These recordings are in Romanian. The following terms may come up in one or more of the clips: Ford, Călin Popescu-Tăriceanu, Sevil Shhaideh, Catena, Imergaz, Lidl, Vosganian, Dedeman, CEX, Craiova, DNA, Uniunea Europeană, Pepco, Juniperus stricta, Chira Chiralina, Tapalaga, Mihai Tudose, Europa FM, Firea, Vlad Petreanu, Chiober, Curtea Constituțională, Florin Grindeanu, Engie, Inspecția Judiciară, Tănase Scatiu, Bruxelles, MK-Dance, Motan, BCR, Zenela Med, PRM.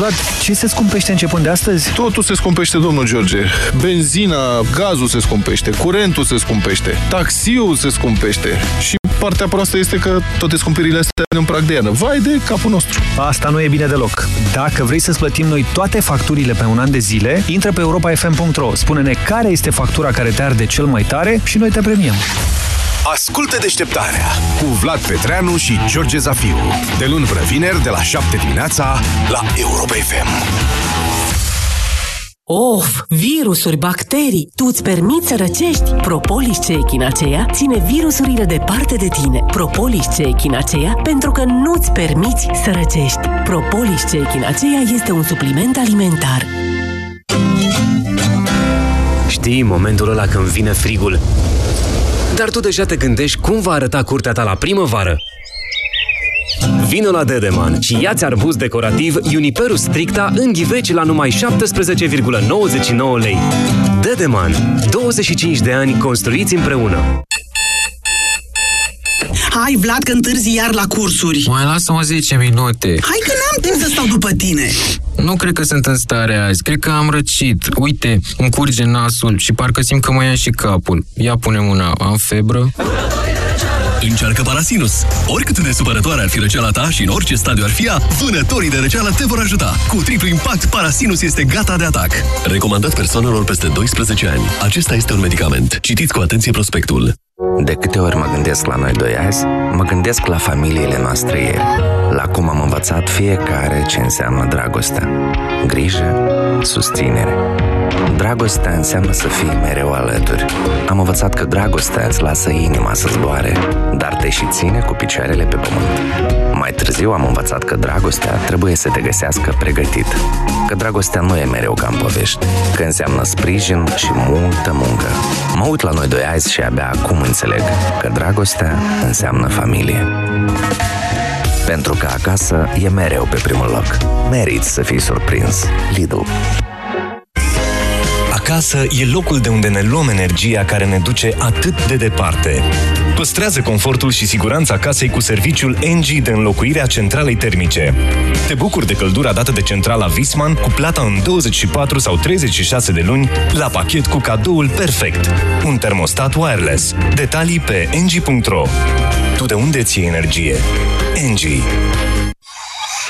Vlad, ce se scumpește începând de astăzi? Totul se scumpește, domnul George. Benzina, gazul se scumpește, curentul se scumpește, taxiul se scumpește și partea proastă este că toate scumpirile astea în prag de iarnă. Vai de capul nostru! Asta nu e bine deloc. Dacă vrei să-ți plătim noi toate facturile pe un an de zile, intră pe europafm.ro, spune-ne care este factura care te arde cel mai tare și noi te premiem. Ascultă Deșteptarea cu Vlad Petreanu și George Zafiu. De luni până vineri, de la 7 dimineața, la Europa FM. Of, virusuri, bacterii, tu îți permiți să răcești? Propolis echinaceea ține virusurile departe de tine. Propolis echinaceea, pentru că nu-ți permiți să răcești. Propolis echinaceea este un supliment alimentar. Știi momentul ăla când vine frigul, dar tu deja te gândești cum va arăta curtea ta la primăvară? Vino la Dedeman și ia-ți arbuz decorativ Juniperus stricta în ghiveci la numai 17,99 lei. Dedeman. 25 de ani construiți împreună. Hai, Vlad, că întârzi iar la cursuri. Mai lasă-mă 10 minute. Hai că n-am timp să stau după tine. Nu cred că sunt în stare azi. Cred că am răcit. Uite, îmi curge nasul și parcă simt că mă ia și capul. Ia pune mâna. Am febră? Încearcă Parasinus. Oricât de supărătoare ar fi răceala ta și în orice stadiu ar fi ea, vânătorii de răceală te vor ajuta. Cu triplu impact, Parasinus este gata de atac. Recomandat persoanelor peste 12 ani. Acesta este un medicament. Citiți cu atenție prospectul. De câte ori mă gândesc la noi doi azi, mă gândesc la familiile noastre ieri, la cum am învățat fiecare ce înseamnă dragostea. Grijă, susținere. Dragostea înseamnă să fii mereu alături. Am învățat că dragostea îți lasă inima să zboare, dar te și ține cu picioarele pe pământ. Mai târziu am învățat că dragostea trebuie să te găsească pregătit, că dragostea nu e mereu ca în povești, că înseamnă sprijin și multă muncă. Mă uit la noi doi azi și abia acum înțeleg că dragostea înseamnă familie. Pentru că acasă e mereu pe primul loc. Meriți să fii surprins. Lidl. Acasă e locul de unde ne luăm energia care ne duce atât de departe. Păstrează confortul și siguranța casei cu serviciul Engie de înlocuirea centralei termice. Te bucuri de căldura dată de centrala Viessmann cu plata în 24 sau 36 de luni la pachet cu cadoul perfect. Un termostat wireless. Detalii pe engie.ro. Tu de unde ții energie? Engie.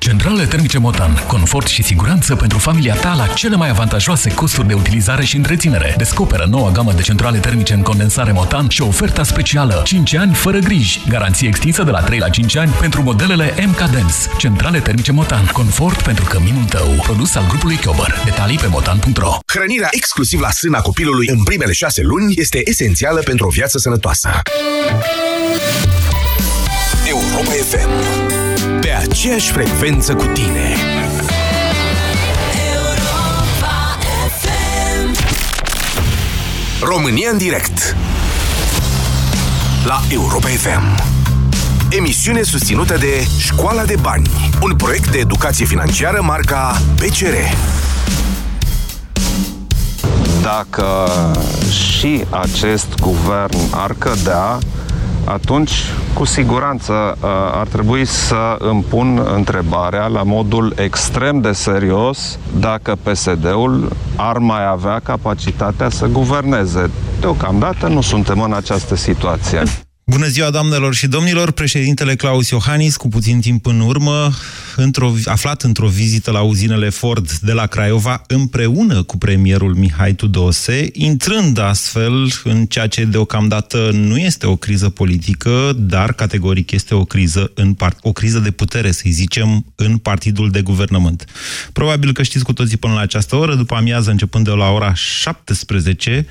Centrale termice Motan. Confort și siguranță pentru familia ta la cele mai avantajoase costuri de utilizare și întreținere. Descoperă noua gamă de centrale termice în condensare Motan și oferta specială 5 ani fără griji. Garanție extinsă de la 3 la 5 ani pentru modelele MK-Dance. Centrale termice Motan. Confort pentru căminul tău. Produs al grupului Chiober. Detalii pe motan.ro. Hrănirea exclusiv la sâna copilului în primele 6 luni este esențială pentru o viață sănătoasă. Europa FM. Pe aceeași frecvență cu tine. Europa FM. România în direct la Europa FM. Emisiune susținută de Școala de Bani, un proiect de educație financiară marca PCR. Dacă și acest guvern ar cădea, atunci, cu siguranță, ar trebui să îmi pun întrebarea la modul extrem de serios dacă PSD-ul ar mai avea capacitatea să guverneze. Deocamdată nu suntem în această situație. Bună ziua, doamnelor și domnilor! Președintele Claus Iohannis, cu puțin timp în urmă, aflat într-o vizită la uzinele Ford de la Craiova, împreună cu premierul Mihai Tudose, intrând astfel în ceea ce deocamdată nu este o criză politică, dar categoric este o criză, o criză de putere, să-i zicem, în partidul de guvernământ. Probabil că știți cu toții până la această oră, după amiază, începând de la ora 17,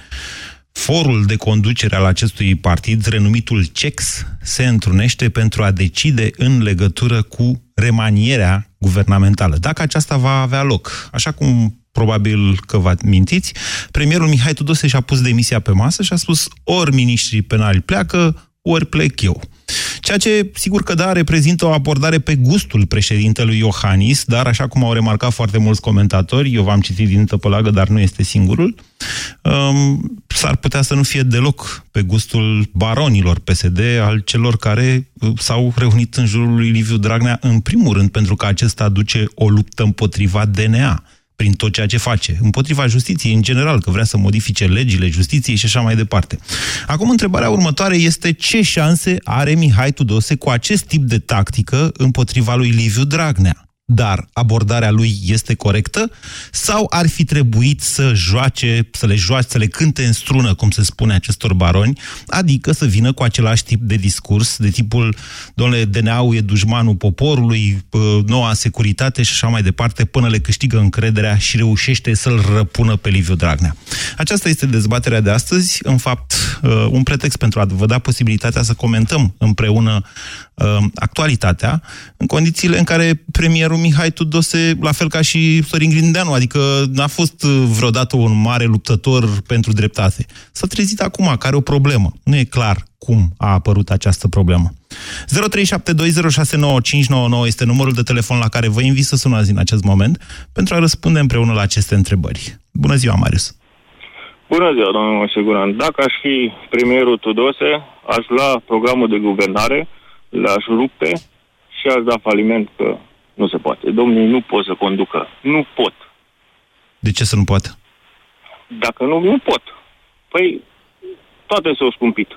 Forul de conducere al acestui partid, renumitul CEX, se întrunește pentru a decide în legătură cu remanierea guvernamentală, dacă aceasta va avea loc. Așa cum probabil că vă mintiți, premierul Mihai Tudose și-a pus demisia pe masă și a spus ori miniștrii penali pleacă, ori plec eu. Ceea ce, sigur că da, reprezintă o abordare pe gustul președintelui Iohannis, dar, așa cum au remarcat foarte mulți comentatori, eu v-am citit din tăpălagă, dar nu este singurul, s-ar putea să nu fie deloc pe gustul baronilor PSD, al celor care s-au reunit în jurul lui Liviu Dragnea, în primul rând, pentru că acesta aduce o luptă împotriva DNA, prin tot ceea ce face, împotriva justiției în general, că vrea să modifice legile justiției și așa mai departe. Acum, întrebarea următoare este ce șanse are Mihai Tudose cu acest tip de tactică împotriva lui Liviu Dragnea? Dar abordarea lui este corectă? Sau ar fi trebuit să joace, să le cânte în strună, cum se spune acestor baroni, adică să vină cu același tip de discurs, de tipul, domnule, DNA-ul e dușmanul poporului, noua securitate și așa mai departe, până le câștigă încrederea și reușește să-l răpună pe Liviu Dragnea. Aceasta este dezbaterea de astăzi, în fapt, un pretext pentru a vă da posibilitatea să comentăm împreună actualitatea, în condițiile în care premierul Mihai Tudose, la fel ca și Florin Grindeanu, adică n-a fost vreodată un mare luptător pentru dreptate. S-a trezit acum că are o problemă. Nu e clar cum a apărut această problemă. 0372069599 este numărul de telefon la care vă invit să sunați în acest moment pentru a răspunde împreună la aceste întrebări. Bună ziua, Marius! Bună ziua, domnul Măsiguran! Dacă aș fi premierul Tudose, aș lua programul de guvernare, l-aș rupe și aș da faliment că nu se poate. Domnii nu pot să conducă. Nu pot. De ce să nu poată? Dacă nu pot. Păi, toate s-au scumpit.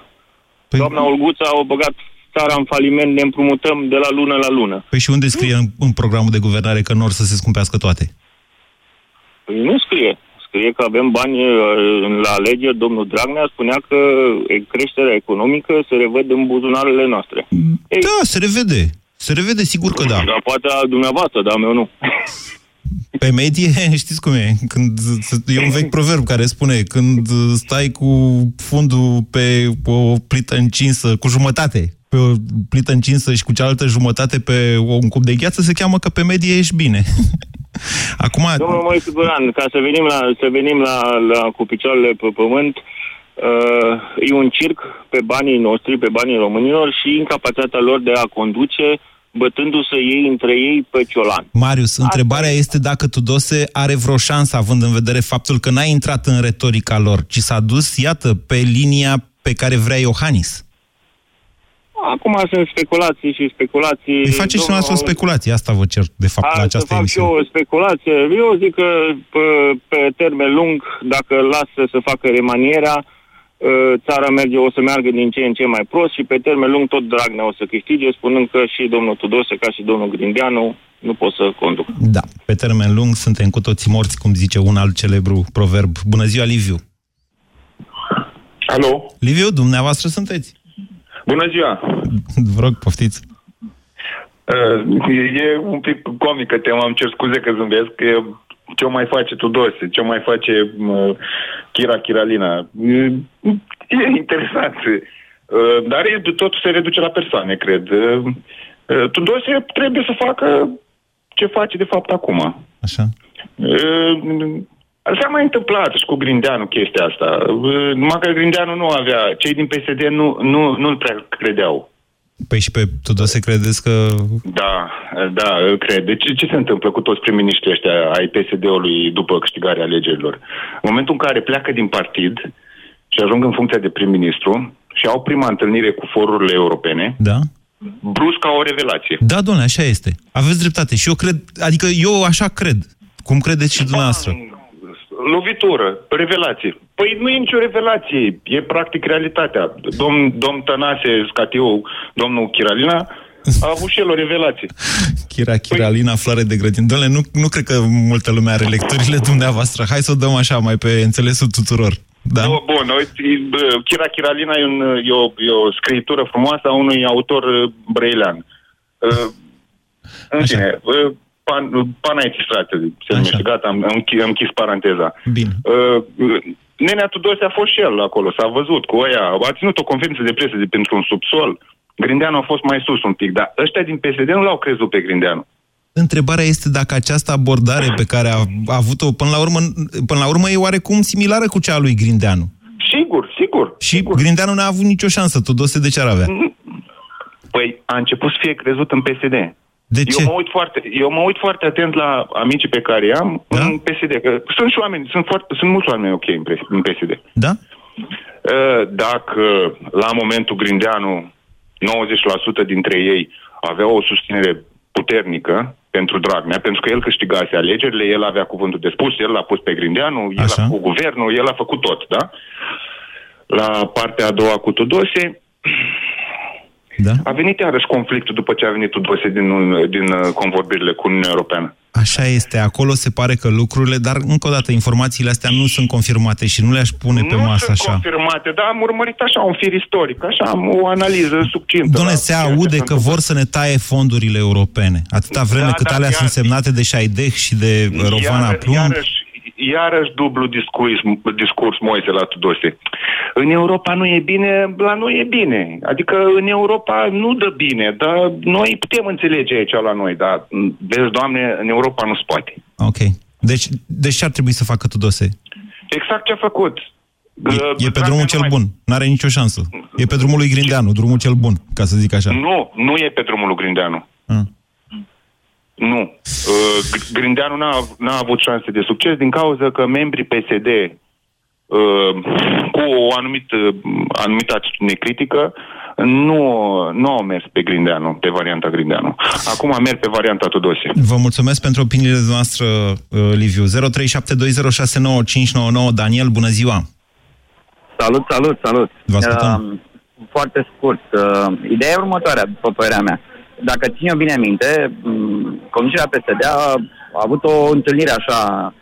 Păi... Doamna Olguța a băgat țara în faliment, ne împrumutăm de la lună la lună. Păi și unde scrie în programul de guvernare că nu or să se scumpească toate? Păi nu scrie. Scrie că avem bani la alegeri. Domnul Dragnea spunea că creșterea economică se revede în buzunarele noastre. Ei, da, se revede. Se revede, sigur că da. Da, poate a dumneavoastră, dar eu nu. Pe medie, știți cum e? E un vechi proverb care spune când stai cu fundul pe o plită încinsă, cu jumătate, pe o plită încinsă și cu cealaltă jumătate pe un cup de gheață, se cheamă că pe medie ești bine. Acum... Domnul Moise, ca să venim la cu picioarele pe pământ, e un circ pe banii noștri, pe banii românilor și incapacitatea lor de a conduce, bătându-se ei între ei pe ciolan. Marius, întrebarea este dacă Tudose are vreo șansă, având în vedere faptul că n-a intrat în retorica lor, ci s-a dus, iată, pe linia pe care vrea Iohannis. Acum sunt speculații și speculații... Îi face și noastră o speculație, asta vă cer, de fapt, la această emisiune. Fac eu o speculație. Eu zic că pe termen lung, dacă lasă să facă remanierea, țara o să meargă din ce în ce mai prost și pe termen lung tot Dragnea o să câștige, spunând că și domnul Tudose, ca și domnul Grindeanu, nu pot să conduc. Da, pe termen lung suntem cu toții morți, cum zice un alt celebru proverb. Bună ziua, Liviu! Alo! Liviu, dumneavoastră sunteți! Bună ziua! Vă rog, poftiți! E un pic comică tema, îmi cer scuze că zâmbesc, că ce mai face Tudose, ce mai face Chira Chiralina. E interesant, dar totul se reduce la persoane, cred. Tudose trebuie să facă ce face de fapt acum. Așa. S-a mai întâmplat și cu Grindeanu chestia asta. Numai că Grindeanu nu avea... Cei din PSD nu-l prea credeau. Păi și pe Tudose credeți că... Da, cred. Deci ce se întâmplă cu toți prim-miniștrii ăștia ai PSD-ului după câștigarea alegerilor? În momentul în care pleacă din partid și ajung în funcția de prim-ministru și au prima întâlnire cu forurile europene... Da. Brusc au o revelație. Da, domnule, așa este. Aveți dreptate. Și eu cred... Adică eu așa cred. Cum credeți și dumneavoastră. Lovitură, revelație. Păi nu e nicio revelație, e practic realitatea. Domn Tănase, Scatiu, domnul Chiralina, a avut și el o revelație. Chiralina, păi... floare de grădin. Doamne, nu cred că multă lume are lecturile dumneavoastră. Hai să o dăm așa, mai pe înțelesul tuturor. Da? Bun, Chira Chiralina e o scriitură frumoasă a unui autor brăilean. În fine, pana extrată, se numește, gata, am închis paranteza. Bine. Nenea Tudose a fost și el acolo, s-a văzut cu aia, a ținut o conferință de presă de pentru un subsol. Grindeanu a fost mai sus un pic, dar ăștia din PSD nu l-au crezut pe Grindeanu. Întrebarea este dacă această abordare pe care a avut-o până la urmă e oarecum similară cu cea a lui Grindeanu. Sigur. Și sigur. Grindeanu n-a avut nicio șansă, Tudose de ce ar avea? Păi a început să fie crezut în PSD. De ce? Eu mă uit foarte atent la amicii pe care i-am în PSD. Sunt și oameni, sunt mulți oameni ok în PSD. Da? Dacă la momentul Grindeanu 90% dintre ei aveau o susținere puternică pentru Dragnea, pentru că el câștigase alegerile, el avea cuvântul de spus, el l-a pus pe Grindeanu, el a făcut guvernul, el a făcut tot, da? La partea a doua cu Tudose... Da? A venit iarăși conflictul după ce a venit Tudose din convorbirile cu Uniunea Europeană. Așa este, acolo se pare că lucrurile, dar încă o dată, informațiile astea nu sunt confirmate și nu le-aș pune pe masă așa. Nu sunt confirmate, dar am urmărit așa un fir istoric, așa am o analiză succintă. Doamne, se aude că vor să ne taie fondurile europene, atâta vreme cât alea sunt semnate de Shhaideh și de Rovana Plumb. Iarăși dublu discurs Moise la Tudose. În Europa nu e bine, la noi e bine. Adică în Europa nu dă bine, dar noi putem înțelege aici la noi, dar vezi, Doamne, în Europa nu se poate. Ok. Deci ce ar trebui să facă Tudose? Exact ce a făcut. E pe drumul cel bun. N-are nicio șansă. E pe drumul lui Grindeanu, drumul cel bun, ca să zic așa. Nu e pe drumul lui Grindeanu. Nu. Grindeanu n-a avut șanse de succes din cauza că membrii PSD cu o anumită atitudine critică nu au mers pe Grindeanu, pe varianta Grindeanu. Acum merg pe varianta Tudose. Vă mulțumesc pentru opiniile noastre, Liviu. 0372069599. Daniel, bună ziua! Salut! Vă ascultăm. Foarte scurt. Ideea e următoarea, după părerea mea. Dacă țin eu bine minte, conducerea PSD a avut o întâlnire așa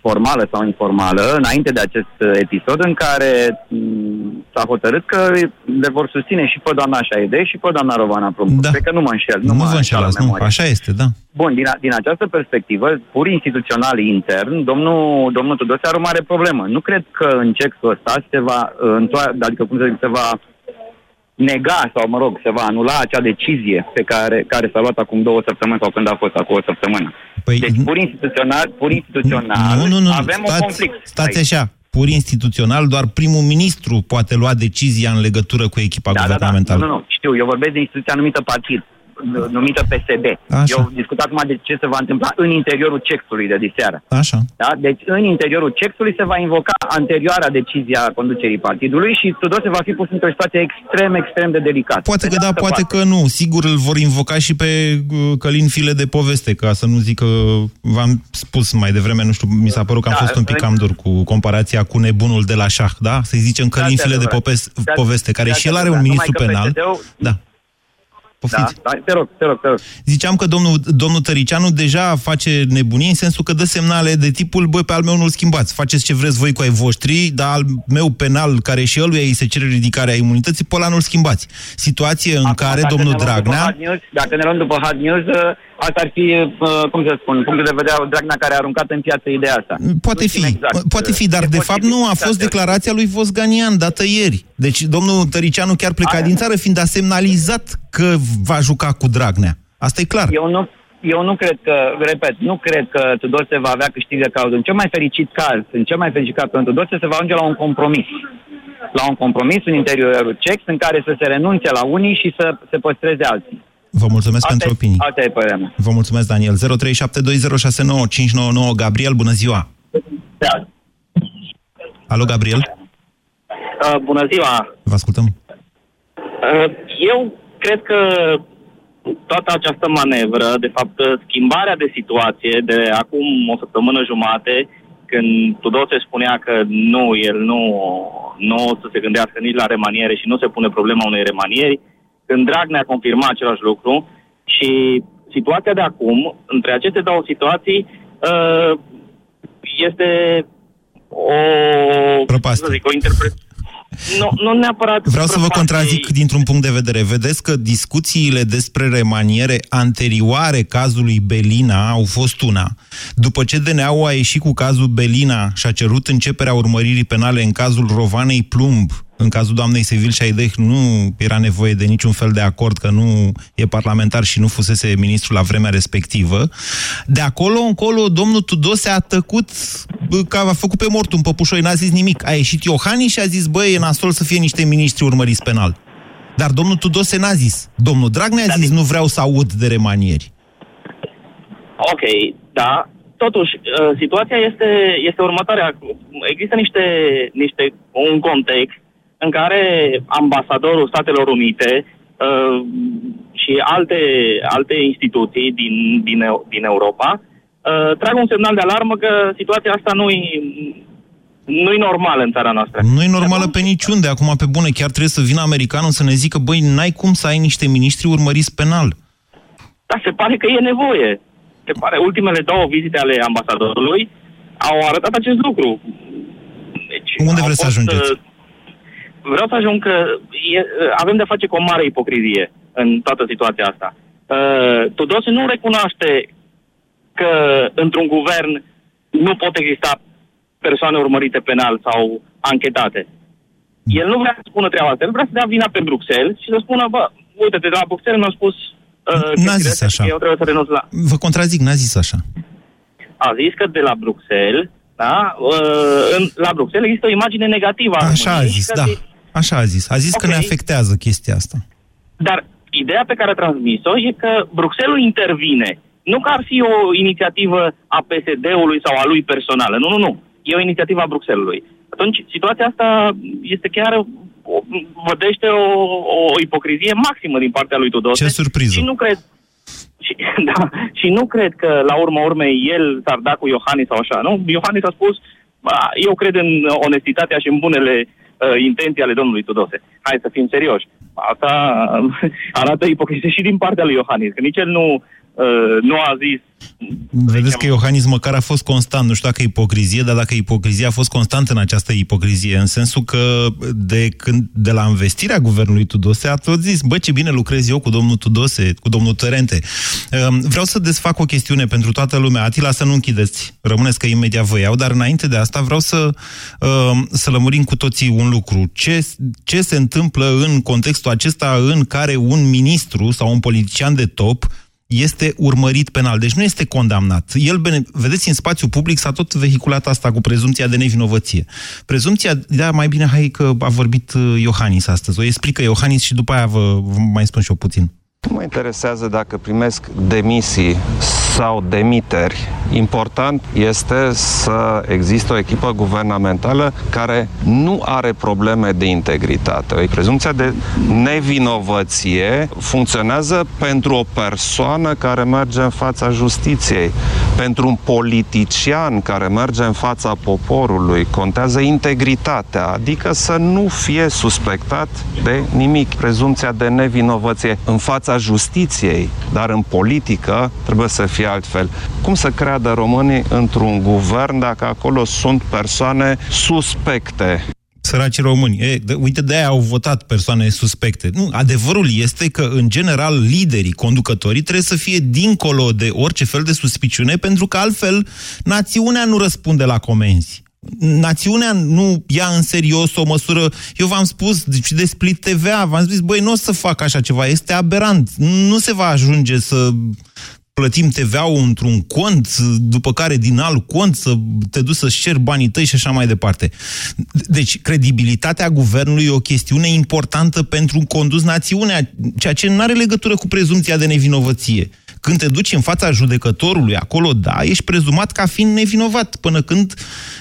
formală sau informală înainte de acest episod în care s-a hotărât că le vor susține și pe doamna Shhaideh și pe doamna Rovana Plumb. Da. Cred că nu mă înșel. Nu vă înșelați, așa este, da. Bun, din această perspectivă, pur instituțional intern, domnul Tudose are o mare problemă. Nu cred că în cexul ăsta se va se va anula acea decizie pe care s-a luat acum 2 săptămâni sau când a fost acum 1 săptămână. Păi, deci pur instituțional avem un conflict. Stați așa, pur instituțional doar primul ministru poate lua decizia în legătură cu echipa guvernamentală. Nu, știu, eu vorbesc de instituția numită partid, numită PSD. Așa. Eu discut acum de ce se va întâmpla în interiorul cexului de diseară. Așa. Da? Deci în interiorul cexului se va invoca anterioara decizia conducerii partidului și Tudose va fi pus într-o situație extrem de delicată. Poate că da, poate că nu. Sigur îl vor invoca și pe Călin File de poveste, ca să nu zic că v-am spus mai devreme, nu știu, mi s-a părut că am fost un pic cam dur cu comparația cu nebunul de la șah, da? Să-i zicem Călin File de poveste, care și el are un ministru penal. Da. Da, te rog. Ziceam că domnul Tăriceanu deja face nebunii în sensul că dă semnale de tipul băi, pe al meu nu-l schimbați, faceți ce vreți voi cu ai voștri, dar al meu penal, care și ăluia îi se cere ridicarea imunității, pe ăla nu-l schimbați. Situație în care domnul Dragnea... Dacă ne luăm după hard news, asta ar fi, cum să spun, punctul de vedere al Dragnea care a aruncat în piață ideea asta. Poate fi, dar de fapt nu a fost declarația lui Vosganian dată ieri. Deci domnul Tăriceanu chiar pleca din țară fiind a semnalizat că va juca cu Dragnea. Asta e clar. Eu nu cred că, repet, nu cred că Tudose va avea câștig de cauză. În cel mai fericit caz pentru Tudose se va ajunge la un compromis. La un compromis în interiorul CEX în care să se renunțe la unii și să se păstreze alții. Vă mulțumesc pentru opinii. Asta e părerea mea. Vă mulțumesc, Daniel. 0372069599. Gabriel, bună ziua! Da. Alo, Gabriel? Bună ziua! Vă ascultăm. Eu cred că toată această manevră, de fapt schimbarea de situație de acum 1 săptămână jumate, când Tudose spunea că el nu o să se gândească nici la remaniere și nu se pune problema unei remanieri, când Dragnea confirma același lucru și situația de acum, între aceste două situații, este o... Prăpastie. Nu neapărat. Vreau să vă contrazic dintr-un punct de vedere. Vedeți că discuțiile despre remaniere anterioare cazului Belina au fost una. După ce DNA-ul a ieșit cu cazul Belina și a cerut începerea urmăririi penale în cazul Rovanei Plumb, în cazul doamnei Sevil Shhaideh nu era nevoie de niciun fel de acord, că nu e parlamentar și nu fusese ministru la vremea respectivă. De acolo încolo, domnul Tudose a tăcut, că a făcut pe mortul un păpușoi, n-a zis nimic. A ieșit Iohannis și a zis, băi, e nasol să fie niște miniștri urmăriți penal. Dar domnul Tudose n-a zis. Domnul Dragnea a zis, nu vreau să aud de remanieri. Ok, da. Totuși, situația este următoarea. Există un context în care ambasadorul Statelor Unite și alte instituții din Europa trag un semnal de alarmă că situația asta nu-i normală în țara noastră. Nu-i normală pe niciunde. Acum, pe bune, chiar trebuie să vină americanul să ne zică, băi, n-ai cum să ai niște miniștri urmăriți penal. Da, se pare că e nevoie. Se pare, ultimele două vizite ale ambasadorului au arătat acest lucru. Deci, unde vreți să ajungeți? Vreau să ajung că avem de-a face cu o mare ipocrizie în toată situația asta. Tudose nu recunoaște că într-un guvern nu pot exista persoane urmărite penal sau anchetate. El nu vrea să spună treaba asta, el vrea să dea vina pe Bruxelles și să spună, bă, uite-te, de la Bruxelles mi-a spus că eu trebuie să renunț la... Vă contrazic, n-a zis așa. A zis că de la Bruxelles, da, la Bruxelles există o imagine negativă. Așa a zis, da. Așa a zis. A zis că ne afectează chestia asta. Dar ideea pe care a transmis-o e că Bruxelles intervine. Nu că ar fi o inițiativă a PSD-ului sau a lui personală. Nu. E o inițiativă a Bruxelles-ului. Atunci, situația asta este chiar... vădește o ipocrizie maximă din partea lui Tudose. Ce surpriză! Și nu cred... Și nu cred că, la urma urmei, el s-ar da cu Iohannis sau așa, nu? Iohannis a spus, eu cred în onestitatea și în bunele intenții ale domnului Tudose. Hai să fim serioși. Asta arată ipocrizie și din partea lui Iohannis, că nici el nu a zis... Vedeți că Iohannis măcar a fost constant, nu știu dacă ipocrizie, dar dacă ipocrizia a fost constantă în această ipocrizie, în sensul că de la învestirea guvernului Tudose a tot zis, bă, ce bine lucrez eu cu domnul Tudose, cu domnul Tărente. Vreau să desfac o chestiune pentru toată lumea. Atila, să nu închideți, rămâneți că imediat vă iau, dar înainte de asta vreau să lămurim cu toții un lucru. Ce se întâmplă în contextul acesta în care un ministru sau un politician de top este urmărit penal, deci nu este condamnat. Vedeți, în spațiu public s-a tot vehiculat asta cu prezumția de nevinovăție. Prezumția, da, mai bine, hai că a vorbit Iohannis astăzi. O explică Iohannis și după aia vă mai spun și eu puțin. Nu mă interesează dacă primesc demisii sau demiteri. Important este să există o echipă guvernamentală care nu are probleme de integritate. Prezumția de nevinovăție funcționează pentru o persoană care merge în fața justiției, pentru un politician care merge în fața poporului. Contează integritatea, adică să nu fie suspectat de nimic. Prezumția de nevinovăție în fața justiției, dar în politică trebuie să fie altfel. Cum să creadă românii într-un guvern dacă acolo sunt persoane suspecte? Săraci români. Uite, de-aia au votat persoane suspecte. Nu, adevărul este că, în general, liderii, conducătorii trebuie să fie dincolo de orice fel de suspiciune, pentru că altfel națiunea nu răspunde la comenzi. Națiunea nu ia în serios o măsură. Eu v-am spus și de Split TVA, v-am zis, băi, nu o să fac așa ceva, este aberant. Nu se va ajunge să plătim TVA-ul într-un cont, după care din alt cont să te duci să-ți ceri banii tăi și așa mai departe. Deci, credibilitatea guvernului e o chestiune importantă pentru condus națiunea, ceea ce nu are legătură cu prezumția de nevinovăție. Când te duci în fața judecătorului, acolo, da, ești prezumat ca fiind nevinovat, până când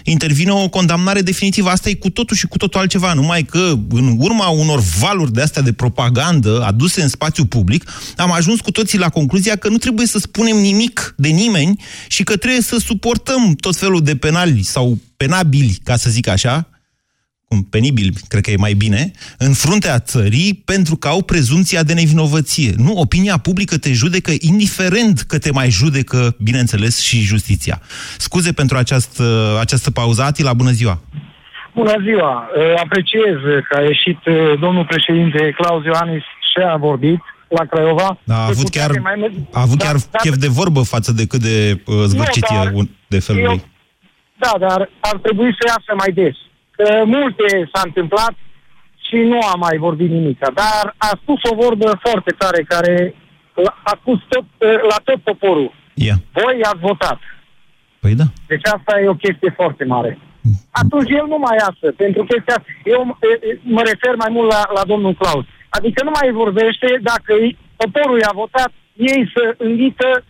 intervine o condamnare definitivă. Asta e cu totul și cu totul altceva, numai că în urma unor valuri de astea de propagandă aduse în spațiu public, am ajuns cu toții la concluzia că nu trebuie să spunem nimic de nimeni și că trebuie să suportăm tot felul de penali sau penabili, ca să zic așa, penibil, cred că e mai bine, în fruntea țării, pentru că au prezumția de nevinovăție. Nu, opinia publică te judecă indiferent că te mai judecă, bineînțeles, și justiția. Scuze pentru această pauză. Atila, bună ziua! Bună ziua! Apreciez că a ieșit domnul președinte Claus Iohannis și a vorbit la Craiova. Da, a avut chiar, a avut chef de vorbă față de cât de zbârcit e de felul lui. Da, dar ar trebui să iasă mai des. Că multe s-a întâmplat și nu a mai vorbit nimic. Dar a spus o vorbă foarte tare care a spus la tot poporul. Yeah. Voi ați votat. Păi da. Deci asta e o chestie foarte mare. Atunci el nu mai iasă. Pentru chestia asta, eu mă refer mai mult la domnul Claus. Adică nu mai vorbește dacă poporul i-a votat, ei să înghită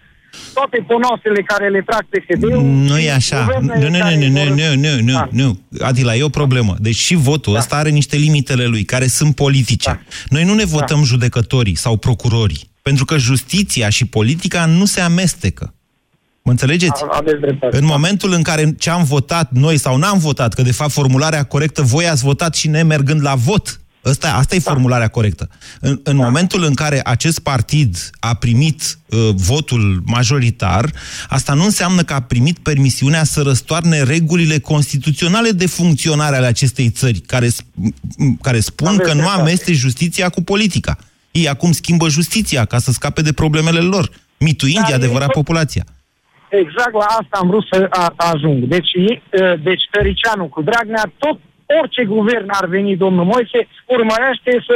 toate ponoasele care le trag PSD-ul. Nu e așa. Nu. Adila, e o problemă. Deci și votul ăsta are niște limitele lui, care sunt politice. Da. Noi nu ne votăm judecătorii sau procurorii, pentru că justiția și politica nu se amestecă. Mă înțelegeți? În momentul în care ce am votat noi sau n-am votat, că de fapt formularea corectă, voi ați votat și ne mergând la vot. Asta e formularea corectă. În momentul în care acest partid a primit votul majoritar, asta nu înseamnă că a primit permisiunea să răstoarne regulile constituționale de funcționare ale acestei țări, care spun că nu amesteci justiția cu politica. Ei acum schimbă justiția ca să scape de problemele lor, mituind adevărat populația. Exact la asta am vrut să ajung. Deci Tăriceanu cu Dragnea, tot orice guvern ar veni, domnul Moise, urmărește să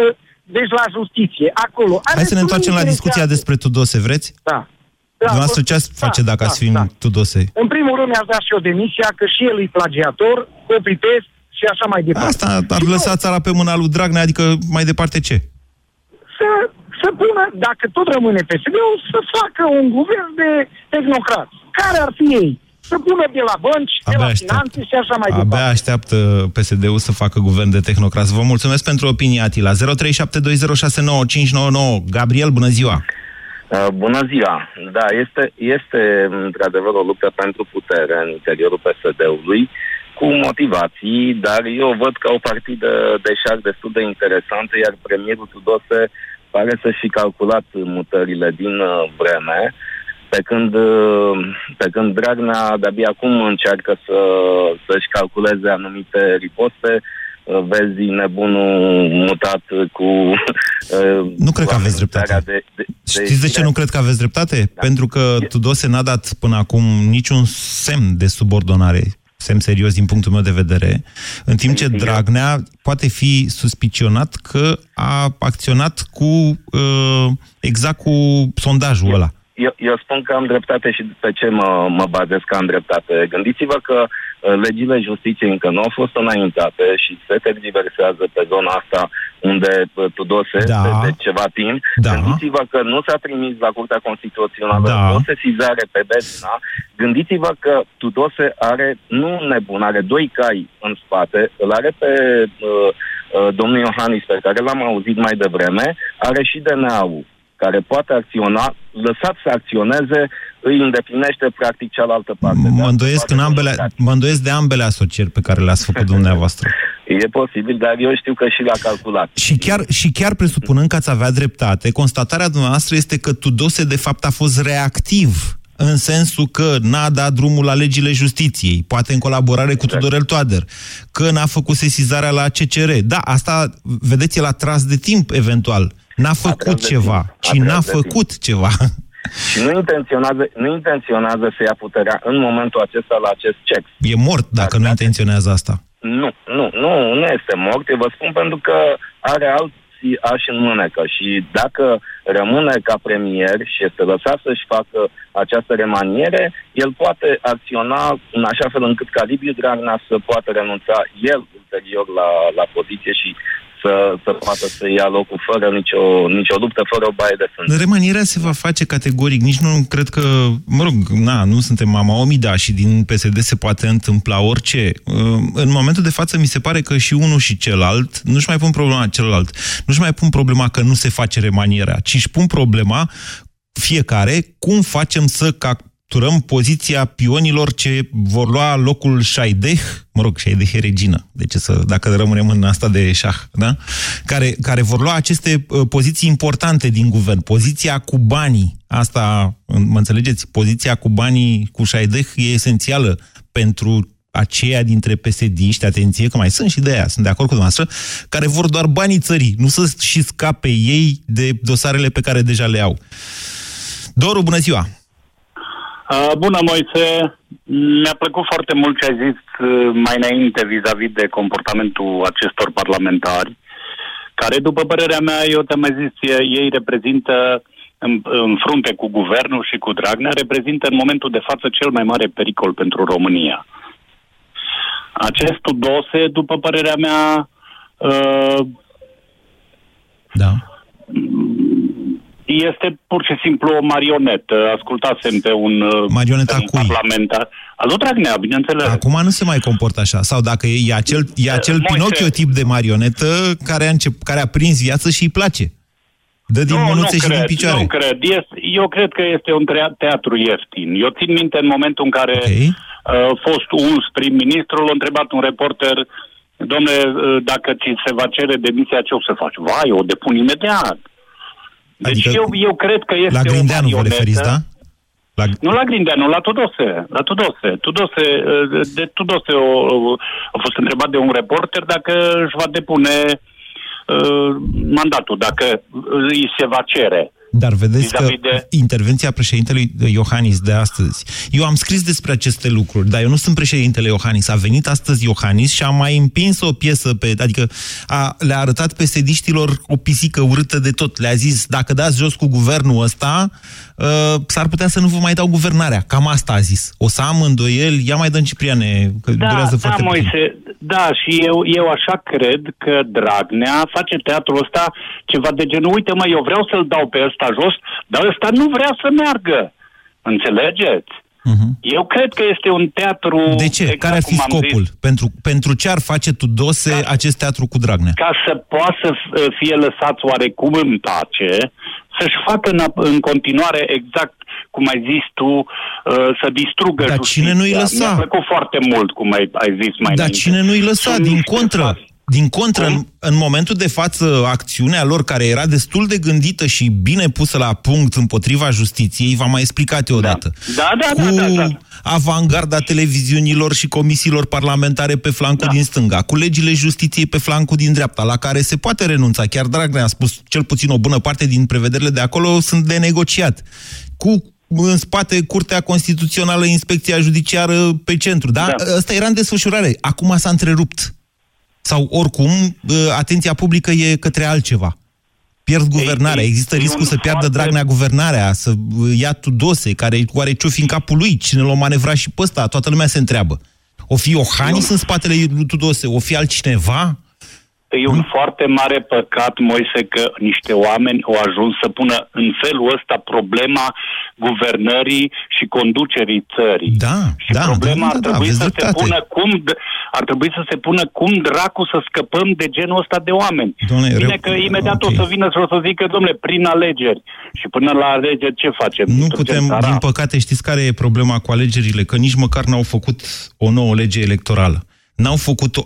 deci la justiție, acolo. Hai să ne întoarcem la discuția despre Tudose, vreți? Da. Dumneavoastră ce ați face dacă ați fi Tudose? În primul rând mi-aș da și eu demisia, că și el e plagiator, copy-paste și așa mai departe. Asta ar lăsa țara pe mâna lui Dragnea, adică mai departe ce? Să pună, dacă tot rămâne PSD-ul, să facă un guvern de tehnocrați. Care ar fi ei? Să pună de la bănci, de la finanțe și așa mai departe. Abia așteaptă PSD-ul să facă guvern de tehnocrați. Vă mulțumesc pentru opinia, Atila. 0372069599. Gabriel, bună ziua! Bună ziua! Da, este într-adevăr o luptă pentru putere în interiorul PSD-ului, cu motivații, dar eu văd ca o partidă de șah destul de interesantă, iar premierul Tudose pare să și calculat mutările din vreme, pe când Dragnea de-abia acum încearcă să-și calculeze anumite riposte. Vezi nebunul mutat cu... Nu cred că aveți dreptate. Știți de ce nu cred că aveți dreptate? Da. Pentru că Tudose n-a dat până acum niciun semn de subordonare, semn serios din punctul meu de vedere, în timp ce Dragnea poate fi suspicionat că a acționat cu exact cu sondajul ăla. Eu spun că am dreptate și pe ce mă bazez că am dreptate. Gândiți-vă că legile justiției încă nu au fost înaintate și se tergiversează pe zona asta unde Tudose de ceva timp. Da. Gândiți-vă că nu s-a trimis la Curtea Constituțională o sesizare pe DNA. Gândiți-vă că Tudose are, nu nebun, are doi cai în spate, îl are pe... domnul Iohannis, pe care l-am auzit mai devreme, are și DNA-ul, care poate acționa, lăsat să acționeze, îi îndeplinește practic cealaltă parte. Mă îndoiesc de ambele asocieri pe care le-ați făcut dumneavoastră. E posibil, dar eu știu că și l-a calculat. Și chiar presupunând că ați avea dreptate, constatarea dumneavoastră este că Tudose de fapt a fost reactiv, în sensul că n-a dat drumul la legile justiției, poate în colaborare cu Tudorel Toader, că n-a făcut sesizarea la CCR. Da, asta, vedeți, el a tras de timp eventual. N-a făcut ceva. Și nu intenționează să ia puterea în momentul acesta la acest cec. E mort dacă nu intenționează asta. Nu este mort, eu vă spun, pentru că are alții ași în mânecă. Și dacă rămâne ca premier și este lăsat să-și facă această remaniere, el poate acționa în așa fel încât ca Liviu Dragnea să poată renunța el ulterior la poziție și să poată să ia locul fără nicio luptă, fără o baie de sânge. Remanierea se va face categoric, nici nu cred că, nu suntem mama omida și din PSD se poate întâmpla orice. În momentul de față mi se pare că și unul și celălalt nu-și mai pun problema că nu se face remanierea, ci își pun problema fiecare cum facem să capturăm poziția pionilor ce vor lua locul Shhaideh. Shhaideh e regină, dacă rămânem în asta de șah, da? Care vor lua aceste poziții importante din guvern. Poziția cu banii, asta, mă înțelegeți? Poziția cu banii, cu Shhaideh, e esențială pentru aceia dintre PSD-iști, atenție că mai sunt și de aia, sunt de acord cu dumneavoastră, care vor doar banii țării, nu să și scape ei de dosarele pe care deja le au. Doru, bună ziua! Bună, Moise! Mi-a plăcut foarte mult ce ai zis mai înainte vis-a-vis de comportamentul acestor parlamentari, care, după părerea mea, eu te-am mai zis, ei reprezintă în frunte cu guvernul și cu Dragnea, reprezintă în momentul de față cel mai mare pericol pentru România. Acest Tudose, după părerea mea, da, este pur și simplu o marionetă. Ascultasem pe un parlamentar. Al lui Dragnea, bineînțeles. Acum nu se mai comportă așa. Sau dacă e acel Pinocchio-tip de marionetă care a prins viață și îi place. Dă din mânuțe și din picioare. Nu cred. Eu cred că este un teatru ieftin. Eu țin minte în momentul în care fost uns prim-ministru, l-a întrebat un reporter: dom'le, dacă ți se va cere demisia, ce o să faci? Vai, o depun imediat. Deci adică eu cred că este o marionetă. La Grindeanu vă referiți, da? Nu la Grindeanu, la Tudose. La Tudose. Tudose a fost întrebat de un reporter dacă își va depune mandatul, dacă îi se va cere. Dar vedeți că intervenția președintelui Iohannis de astăzi, eu am scris despre aceste lucruri, dar eu nu sunt președintele Iohannis. A venit astăzi Iohannis și a mai împins o piesă le-a arătat PSD-știlor o pisică urâtă de tot. Le-a zis: dacă dați jos cu guvernul ăsta, s-ar putea să nu vă mai dau guvernarea. Cam asta a zis. O să am îndoieli, ia mai dăm Cipriane, că durează foarte puțin. Moise, da, și eu așa cred că Dragnea face teatrul ăsta, ceva de genul: uite mă, eu vreau să-l dau pe ăsta jos, dar ăsta nu vrea să meargă. Înțelegeți? Uh-huh. Eu cred că este un teatru... De ce? Exact. Care ar fi scopul? Pentru ce ar face Tudose acest teatru cu Dragnea? Ca să poată să fie lăsați oarecum în pace, să-și facă în continuare exact cum ai zis tu, să distrugă justiția. Cine nu-i lăsa? Mi-a plăcut foarte mult cum ai zis mai înainte. Dar cine nu-i lăsa? Din contră, în momentul de față, acțiunea lor, care era destul de gândită și bine pusă la punct împotriva justiției, v-am mai explicat eu odată. Da. Avangarda televiziunilor și comisiilor parlamentare pe flancul din stânga, cu legile justiției pe flancul din dreapta, la care se poate renunța. Chiar Dragnea a spus, cel puțin o bună parte din prevederile de acolo sunt de negociat. Cu în spate Curtea Constituțională, Inspecția Judiciară pe centru. Da? Asta era în desfășurare. Acum s-a întrerupt. Sau oricum, atenția publică e către altceva. Pierd guvernarea, există riscul să piardă Dragnea guvernarea, să ia Tudose, care oare ce-o fi în capul lui, cine l-o manevra și pe ăsta, toată lumea se întreabă. O fi Iohannis în spatele lui Tudose, o fi altcineva? E un foarte mare păcat, Moise, că niște oameni au ajuns să pună în felul ăsta problema guvernării și conducerii țării. Ar trebui să se pună cum dracu să scăpăm de genul ăsta de oameni. Bine că imediat o să vină și o să zică: dom'le, prin alegeri. Și până la alegeri ce facem? Nu putem, din păcate, știți care e problema cu alegerile? Că nici măcar n-au făcut o nouă lege electorală. N-au făcut-o,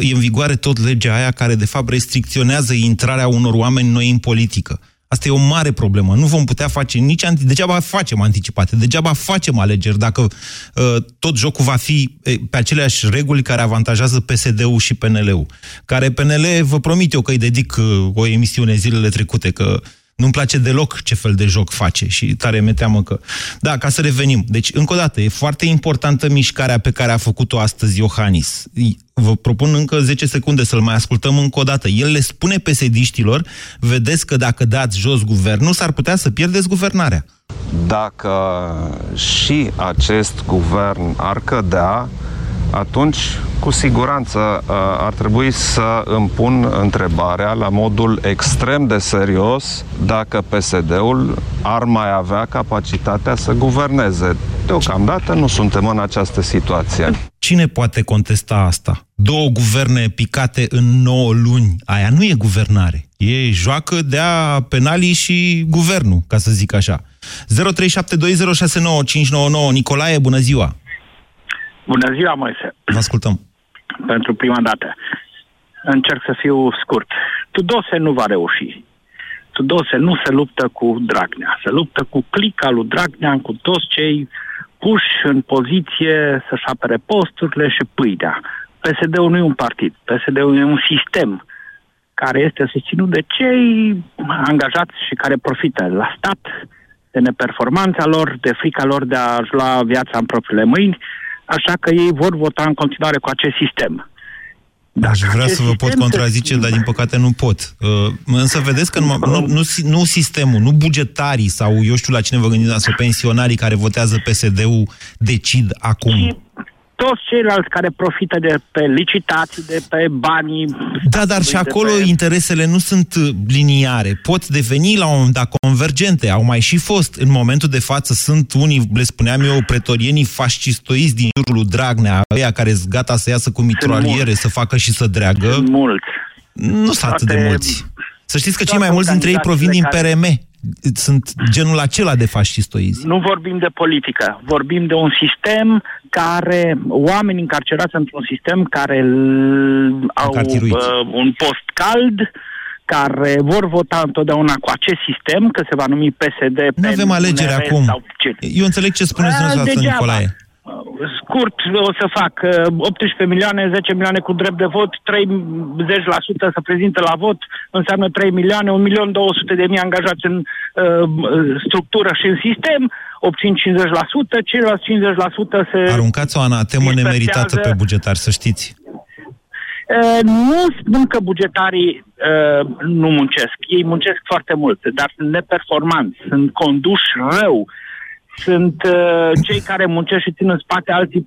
e în vigoare tot legea aia care, de fapt, restricționează intrarea unor oameni noi în politică. Asta e o mare problemă. Nu vom putea face degeaba facem anticipate, degeaba facem alegeri, dacă tot jocul va fi pe aceleași reguli care avantajează PSD-ul și PNL-ul. Care PNL, vă promit eu că îi dedic o emisiune zilele trecute, că nu-mi place deloc ce fel de joc face și tare mi-e teamă că... Da, ca să revenim. Deci, încă o dată, e foarte importantă mișcarea pe care a făcut-o astăzi Iohannis. Vă propun încă 10 secunde să-l mai ascultăm încă o dată. El le spune PSD-știlor: vedeți că dacă dați jos guvernul, s-ar putea să pierdeți guvernarea. Dacă și acest guvern ar cădea, atunci, cu siguranță, ar trebui să îmi pun întrebarea la modul extrem de serios dacă PSD-ul ar mai avea capacitatea să guverneze. Deocamdată nu suntem în această situație. Cine poate contesta asta? 2 guverne picate în 9 luni. Aia nu e guvernare. E joacă de a penalii și guvernul, ca să zic așa. 0372069599. Nicolae, bună ziua! Bună ziua, Moise! Vă ascultăm! Pentru prima dată. Încerc să fiu scurt. Tudose nu va reuși. Tudose nu se luptă cu Dragnea. Se luptă cu clica lui Dragnea, cu toți cei puși în poziție să-și apere posturile și pâinea. PSD-ul nu e un partid, PSD-ul e un sistem care este susținut de cei angajați și care profită la stat, de neperformanța lor, de frica lor de a-și lua viața în propriile mâini, așa că ei vor vota în continuare cu acest sistem. Aș vrea să vă pot contrazice, dar din păcate nu pot. Însă vedeți că nu sistemul, nu bugetarii sau eu știu la cine vă gândiți, sau pensionarii care votează PSD-ul decid acum. Toți ceilalți care profită de pe licitații, de pe banii... Da, dar și acolo interesele nu sunt liniare. Pot deveni la un moment dat convergente. Au mai și fost. În momentul de față sunt unii, le spuneam eu, pretorienii fascistoizi din jurul lui Dragnea, ăia care sunt gata să iasă cu mitraliere, să facă și să dreagă. Sunt mulți. Nu sunt atât de mulți. Să știți că cei mai mulți dintre ei provin din PRM. Sunt genul acela de fascistoizi. Nu vorbim de politică, vorbim de un sistem care, oameni încarcerați într-un sistem care au un post cald, care vor vota întotdeauna cu acest sistem, că se va numi PSD, PNL. Nu avem alegere acum. Eu înțeleg ce spuneți dumneavoastră, Nicolae. Scurt o să fac 18 milioane, 10 milioane cu drept de vot, 30% să prezinte la vot, înseamnă 3 milioane, 1.200.000 angajați în structură și în sistem, obțin 50%, ceilalți 50% se... Aruncați o anatemă nemeritată pe bugetari, să știți. Nu spun că bugetarii nu muncesc, ei muncesc foarte mult, dar sunt neperformanți, sunt conduși rău. Sunt cei care muncesc și țin în spate alții 4-5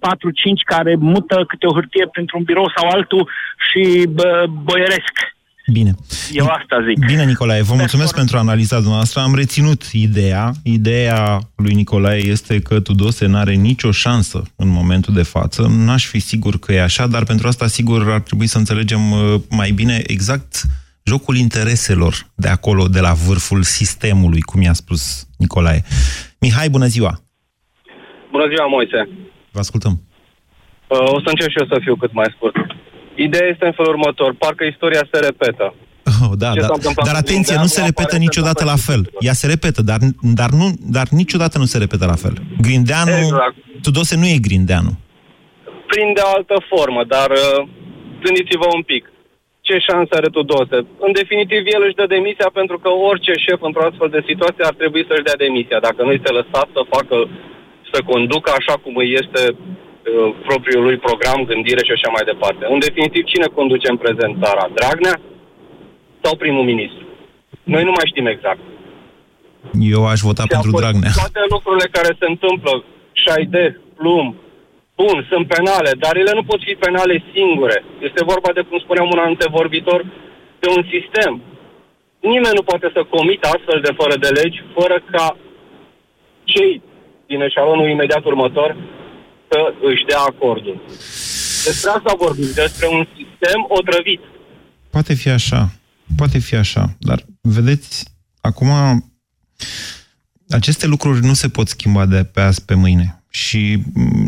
care mută câte o hârtie printr-un birou sau altul și boieresc. Bine. Eu asta zic. Bine, Nicolae, vă mulțumesc pentru analiza dumneavoastră. Am reținut ideea. Ideea lui Nicolae este că Tudose n-are nicio șansă în momentul de față. N-aș fi sigur că e așa, dar pentru asta sigur ar trebui să înțelegem mai bine exact jocul intereselor de acolo, de la vârful sistemului, cum i-a spus Nicolae. Mihai, bună ziua! Bună ziua, Moise! Vă ascultăm! O să încerc și eu să fiu cât mai scurt. Ideea este în felul următor. Parcă istoria se repetă. Oh, da, dar atenție, nu se repetă niciodată la fel. Ea se repetă, dar niciodată nu se repetă la fel. Grindeanu, exact. Tudose nu e Grindeanu. Prinde o altă formă, dar gândiți-vă un pic. Ce șansă are Tudose? În definitiv, el își dă demisia pentru că orice șef într-o astfel de situație ar trebui să-și dea demisia. Dacă nu este lăsat să facă, să conducă așa cum îi este propriul lui program, gândire și așa mai departe. În definitiv, cine conduce în prezent țara? Dragnea sau primul ministru? Noi nu mai știm exact. Eu aș vota pentru Dragnea. Toate lucrurile care se întâmplă, Shhaideh, Plumb, bun, sunt penale, dar ele nu pot fi penale singure. Este vorba de, cum spuneam un antevorbitor, de un sistem. Nimeni nu poate să comită astfel de fără de legi, fără ca cei din eșalonul imediat următor să își dea acordul. Despre asta vorbim, despre un sistem otrăvit. Poate fi așa, poate fi așa, dar vedeți, acum aceste lucruri nu se pot schimba de pe azi pe mâine. Și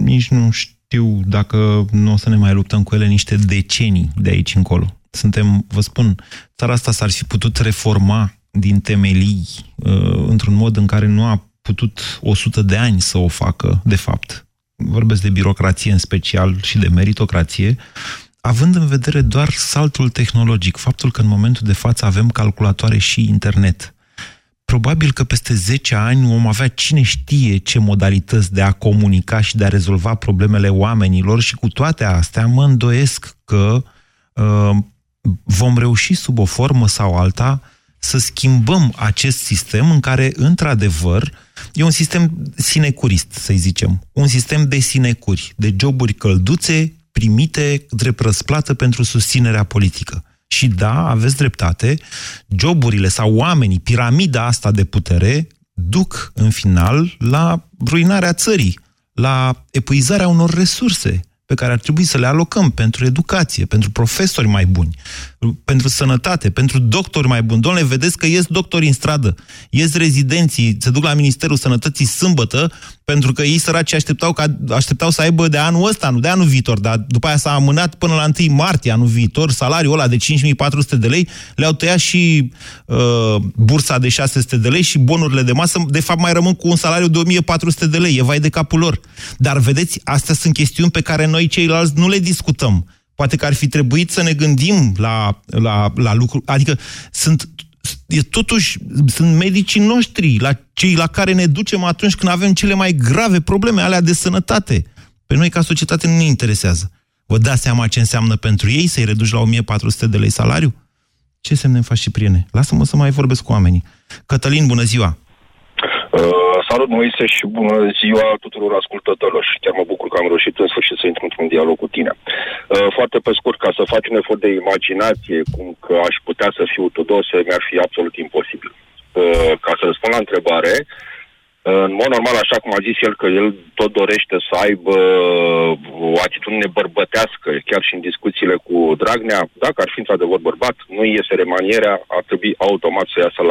nici nu știu dacă nu o să ne mai luptăm cu ele niște decenii de aici încolo. Suntem, vă spun, țara asta s-ar fi putut reforma din temelii într-un mod în care nu a putut 100 de ani să o facă, de fapt. Vorbesc de birocrație în special și de meritocrație, având în vedere doar saltul tehnologic, faptul că în momentul de față avem calculatoare și internet. Probabil că peste 10 ani vom avea cine știe ce modalități de a comunica și de a rezolva problemele oamenilor și cu toate astea mă îndoiesc că vom reuși sub o formă sau alta să schimbăm acest sistem în care, într-adevăr, e un sistem sinecurist, să-i zicem. Un sistem de sinecuri, de joburi călduțe primite drept răsplată pentru susținerea politică. Și da, aveți dreptate, joburile sau oamenii, piramida asta de putere, duc în final la ruinarea țării, la epuizarea unor resurse, pe care ar trebui să le alocăm pentru educație, pentru profesori mai buni, pentru sănătate, pentru doctori mai buni. Dom'le, vedeți că ies doctori în stradă, ies rezidenții, se duc la Ministerul Sănătății sâmbătă, pentru că ei săraci așteptau să aibă de anul ăsta, nu de anul viitor, dar după aia s-a amânat până la 1 martie anul viitor, salariul ăla de 5.400 de lei, le-au tăiat și bursa de 600 de lei și bonurile de masă, de fapt mai rămân cu un salariu de 1.400 de lei, e vai de capul lor. Dar vedeți, astea sunt chestiuni pe care noi ceilalți nu le discutăm. Poate că ar fi trebuit să ne gândim la lucruri, adică sunt medicii noștri, la cei la care ne ducem atunci când avem cele mai grave probleme, alea de sănătate. Pe noi ca societate nu ne interesează. Vă dați seama ce înseamnă pentru ei să-i reduci la 1.400 de lei salariu? Ce semne faci și priene? Lasă-mă să mai vorbesc cu oamenii. Cătălin, bună ziua! Salut, Moise, și bună ziua tuturor ascultătorilor. Chiar mă bucur că am reușit în sfârșit să intru într-un dialog cu tine. Foarte pe scurt, ca să faci un efort de imaginație, cum că aș putea să fiu Tudose, mi-ar fi absolut imposibil. Ca să răspund la întrebare, în mod normal, așa cum a zis el, că el tot dorește să aibă o atitudine bărbătească, chiar și în discuțiile cu Dragnea, dacă ar fi într-adevăr bărbat, nu iese remanierea, ar trebui automat să iasă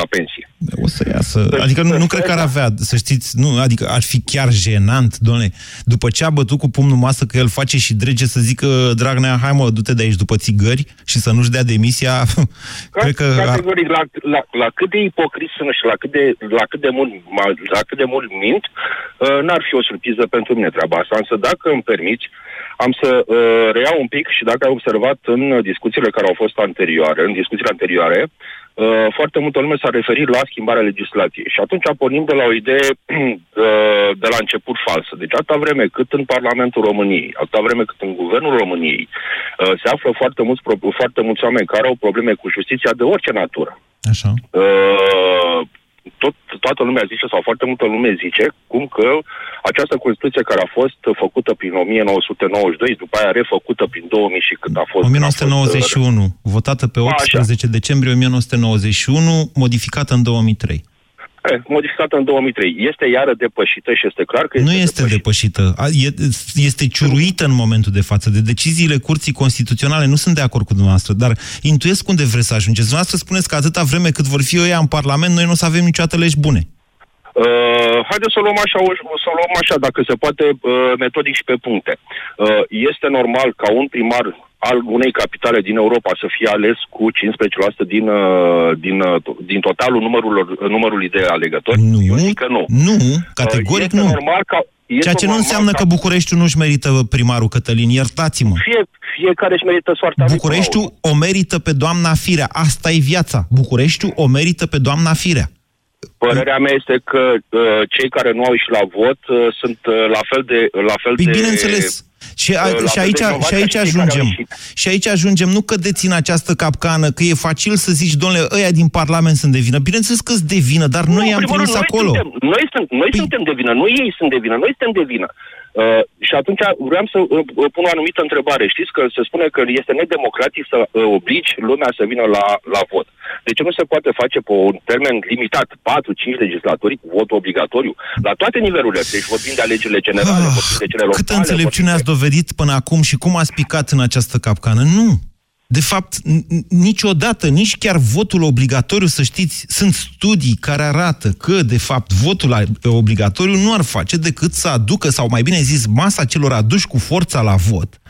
la pensie. O să iasă. Adică nu cred că ar avea, să știți, nu, adică ar fi chiar jenant, dom'le. După ce a bătut cu pumnul masă că el face și drege să zică Dragnea, hai mă, du-te de aici după țigări și să nu-și dea demisia. Cred că categoric, la cât de ipocrit sunt și la cât de mult mint, n-ar fi o surpriză pentru mine treaba asta. Însă, dacă îmi permiți, am să reiau un pic și dacă ai observat în discuțiile care au fost anterioare, foarte multă lume s-a referit la schimbarea legislației. Și atunci pornim de la o idee de la început falsă. Deci atâta vreme cât în Parlamentul României, atâta vreme cât în Guvernul României se află foarte mulți oameni care au probleme cu justiția de orice natură. Așa. Toată lumea zice, sau foarte multă lume zice, cum că această Constituție care a fost făcută prin 1992, după aia refăcută prin 2000 și cât a fost... 1991, votată pe 18 decembrie 1991, modificată în 2003. Modificată în 2003. Este iară depășită și este clar că este Nu este depășită. Este ciuruită în momentul de față. De deciziile Curții Constituționale nu sunt de acord cu dumneavoastră, dar intuiesc unde vreți să ajungeți. Dumneavoastră spuneți că atâta vreme cât vor fi ăia în Parlament, noi nu o să avem niciodată legi bune. Haideți să o luăm așa, dacă se poate, metodic și pe puncte. Este normal ca un primar al unei capitale din Europa să fie ales cu 15% din totalul numărului de alegători? Nu, eu zic că nu. Nu, categoric este nu. Normal ca, Ceea ce nu înseamnă că Bucureștiul nu-și merită primarul, Cătălin, iertați-mă. Fiecare își merită soarta. Bucureștiul o merită pe doamna Firea, asta e viața. Bucureștiul o merită pe doamna Firea. Părerea mea este că cei care nu au ieșit la vot sunt la fel de bineînțeles. Și aici ajungem, nu că dețin această capcană, că e facil să zici, domnule, ăia din Parlament sunt de vină. Bineînțeles că sunt de vină, dar noi i-am trimis acolo. Noi suntem de vină, nu ei sunt de vină, noi suntem de vină. Și atunci vreau să pun o anumită întrebare. Știți că se spune că este nedemocratic să obligi lumea să vină la vot. De ce nu se poate face pe un termen limitat, 4-5 legislatori, vot obligatoriu, la toate nivelurile? Deci vorbim de alegerile generale, vorbim de cele locale. Câtă înțelepciune ați dovedit până acum și cum ați picat în această capcană? Nu! De fapt, niciodată, nici chiar votul obligatoriu, să știți, sunt studii care arată că, de fapt, votul obligatoriu nu ar face decât să aducă, sau mai bine zis, masa celor aduși cu forța la vot,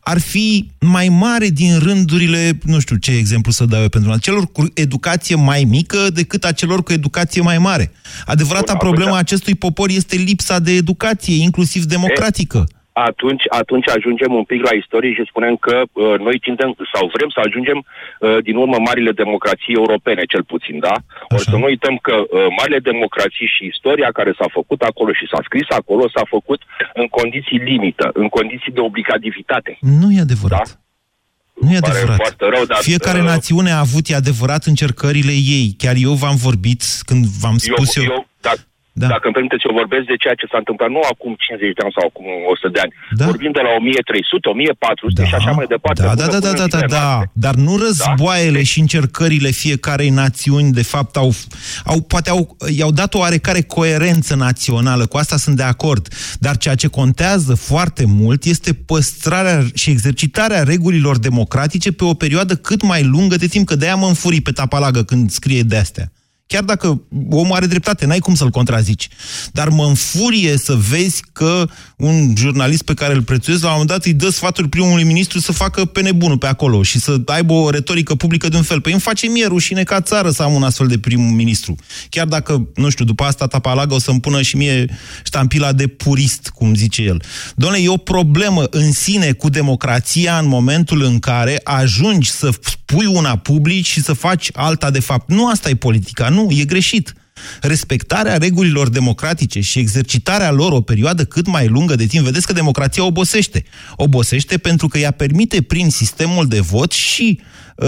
ar fi mai mare din rândurile, nu știu ce exemplu să dau eu pentru noi, celor cu educație mai mică decât a celor cu educație mai mare. Adevărata problemă a acestui popor este lipsa de educație, inclusiv democratică. Atunci ajungem un pic la istorie și spunem că noi tindem sau vrem să ajungem din urmă marile democrații europene, cel puțin, da? Ori să nu uităm că marile democrații și istoria care s-a făcut acolo și s-a scris acolo s-a făcut în condiții limită, în condiții de obligativitate. Nu e adevărat. Da? Nu e adevărat. Rău, dar... Fiecare națiune a avut, e adevărat, încercările ei. Chiar eu v-am vorbit când v-am spus eu... Da. Dacă îmi permiteți, eu vorbesc de ceea ce s-a întâmplat nu acum 50 de ani sau acum 100 de ani. Da. Vorbim de la 1300, 1400 da. Și așa mai departe. Da, da, da, da, da, da, da. Dar nu războaiele da? Și încercările fiecarei națiuni, de fapt, i-au dat o oarecare coerență națională. Cu asta sunt de acord. Dar ceea ce contează foarte mult este păstrarea și exercitarea regulilor democratice pe o perioadă cât mai lungă de timp, că de-aia mă înfurii pe tapalagă când scrie de astea. Chiar dacă omul are dreptate, n-ai cum să-l contrazici. Dar mă înfurie să vezi că un jurnalist pe care îl prețuiesc, la un moment dat îi dă sfaturi primului ministru să facă pe nebunul pe acolo și să aibă o retorică publică de un fel. Păi îmi face mie rușine ca țară să am un astfel de prim-ministru. Chiar dacă, nu știu, după asta Tapalaga o să-mi pună și mie ștampila de purist, cum zice el. Doamne, e o problemă în sine cu democrația în momentul în care ajungi să pui una public și să faci alta de fapt. Nu asta e politica, nu, e greșit. Respectarea regulilor democratice și exercitarea lor o perioadă cât mai lungă de timp. Vedeți că democrația obosește. Obosește pentru că ea permite prin sistemul de vot și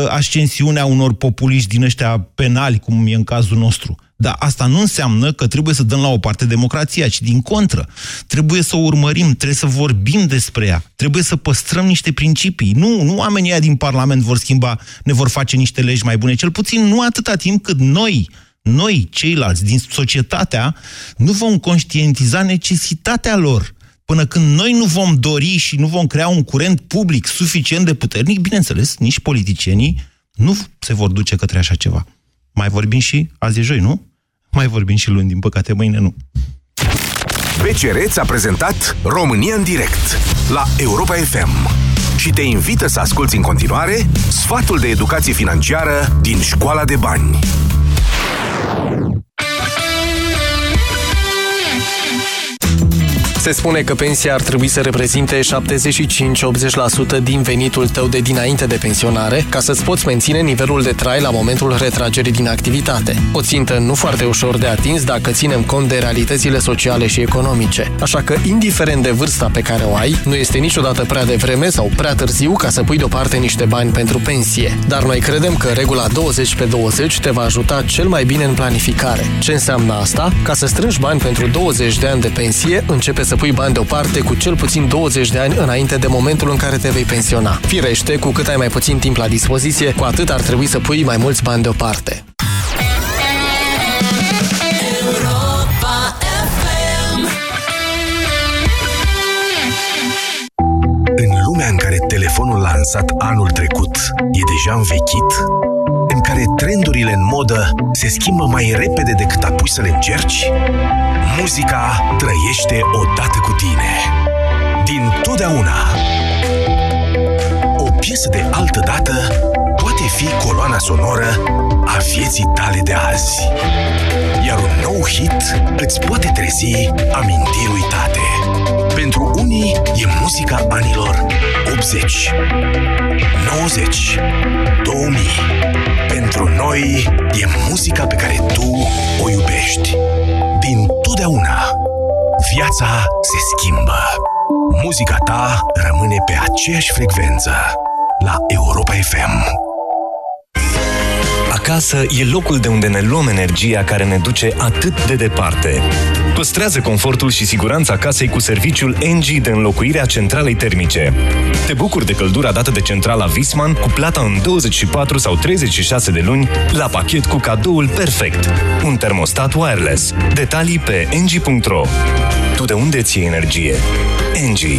ascensiunea unor populiști din ăștia penali, cum e în cazul nostru. Dar asta nu înseamnă că trebuie să dăm la o parte democrația, ci din contră. Trebuie să o urmărim, trebuie să vorbim despre ea, trebuie să păstrăm niște principii. Nu oamenii aia din Parlament vor schimba, ne vor face niște legi mai bune, cel puțin nu atâta timp cât noi, ceilalți din societatea, nu vom conștientiza necesitatea lor. Până când noi nu vom dori și nu vom crea un curent public suficient de puternic, bineînțeles, nici politicienii nu se vor duce către așa ceva. Mai vorbim și azi e joi, nu? Mai vorbim și luni, din păcate mâine nu. BCR ți-a prezentat România în direct la Europa FM și te invită să asculți în continuare sfatul de educație financiară din Școala de Bani. Se spune că pensia ar trebui să reprezinte 75-80% din venitul tău de dinainte de pensionare, ca să-ți poți menține nivelul de trai la momentul retragerii din activitate. O țintă nu foarte ușor de atins dacă ținem cont de realitățile sociale și economice. Așa că, indiferent de vârsta pe care o ai, nu este niciodată prea devreme sau prea târziu ca să pui deoparte niște bani pentru pensie. Dar noi credem că regula 20/20 te va ajuta cel mai bine în planificare. Ce înseamnă asta? Ca să strângi bani pentru 20 de ani de pensie, începe să pui bani deoparte cu cel puțin 20 de ani înainte de momentul în care te vei pensiona. Firește, cu cât ai mai puțin timp la dispoziție, cu atât ar trebui să pui mai mulți bani deoparte. În lumea în care telefonul lansat anul trecut e deja învechit, în care trendurile în modă se schimbă mai repede decât apuci să le încerci, muzica trăiește odată cu tine. Din totdeauna. O piesă de altă dată poate fi coloana sonoră a vieții tale de azi. Iar un nou hit îți poate trezi amintiri uitate. Pentru unii e muzica anilor 80, 90, 2000. Pentru noi e muzica pe care tu o iubești. Din totdeauna, viața se schimbă. Muzica ta rămâne pe aceeași frecvență la Europa FM. Acasă e locul de unde ne luăm energia care ne duce atât de departe. Păstrează confortul și siguranța casei cu serviciul Engie de înlocuire a centralei termice. Te bucuri de căldura dată de centrala Viessmann cu plata în 24 sau 36 de luni la pachet cu cadoul perfect, un termostat wireless. Detalii pe engie.ro. Tu de unde ții energie? Engie.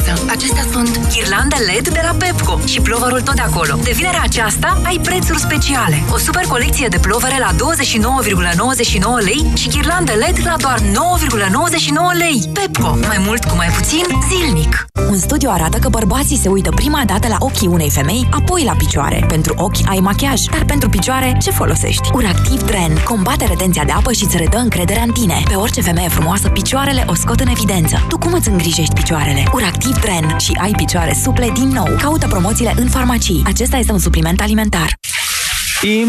acasă. Acestea sunt ghirlande LED de la Pepco și ploverul tot de acolo. De vinerea aceasta ai prețuri speciale. O super colecție de plovere la 29,99 lei și ghirlande LED la doar 9,99 lei. Pepco. Mai mult cu mai puțin zilnic. Un studiu arată că bărbații se uită prima dată la ochii unei femei, apoi la picioare. Pentru ochi ai machiaj, dar pentru picioare ce folosești? Uractiv Dren combate retenția de apă și îți redă încrederea în tine. Pe orice femeie frumoasă, picioarele o scot în evidență. Tu cum îți îngrijești picioarele? Uractiv Dren și ai picioare suple din nou. Caută promoțiile în farmacii. Acesta este un supliment alimentar.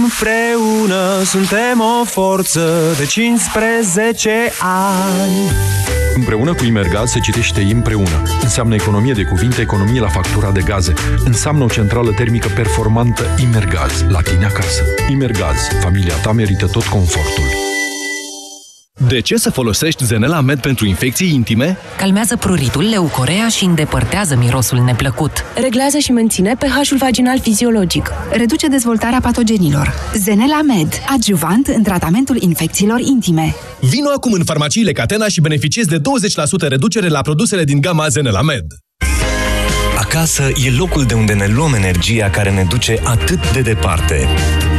Împreună suntem o forță de 15 ani. Împreună cu Imergaz se citește împreună. Înseamnă economie de cuvinte, economie la factura de gaze. Înseamnă o centrală termică performantă Imergaz, la tine acasă. Imergaz, familia ta merită tot confortul. De ce să folosești Zenela Med pentru infecții intime? Calmează pruritul, leucorea și îndepărtează mirosul neplăcut. Reglează și menține pH-ul vaginal fiziologic. Reduce dezvoltarea patogenilor. Zenela Med, adjuvant în tratamentul infecțiilor intime. Vino acum în farmaciile Catena și beneficiezi de 20% reducere la produsele din gama Zenela Med. Acasă e locul de unde ne luăm energia care ne duce atât de departe.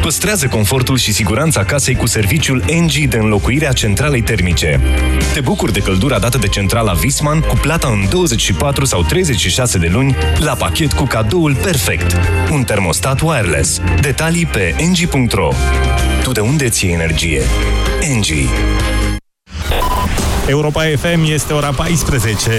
Păstrează confortul și siguranța casei cu serviciul Engie de înlocuirea centralei termice. Te bucuri de căldura dată de centrala Viessmann cu plata în 24 sau 36 de luni la pachet cu cadoul perfect. Un termostat wireless. Detalii pe engie.ro. Tu de unde ții energie? Engie. Europa FM, este ora 14.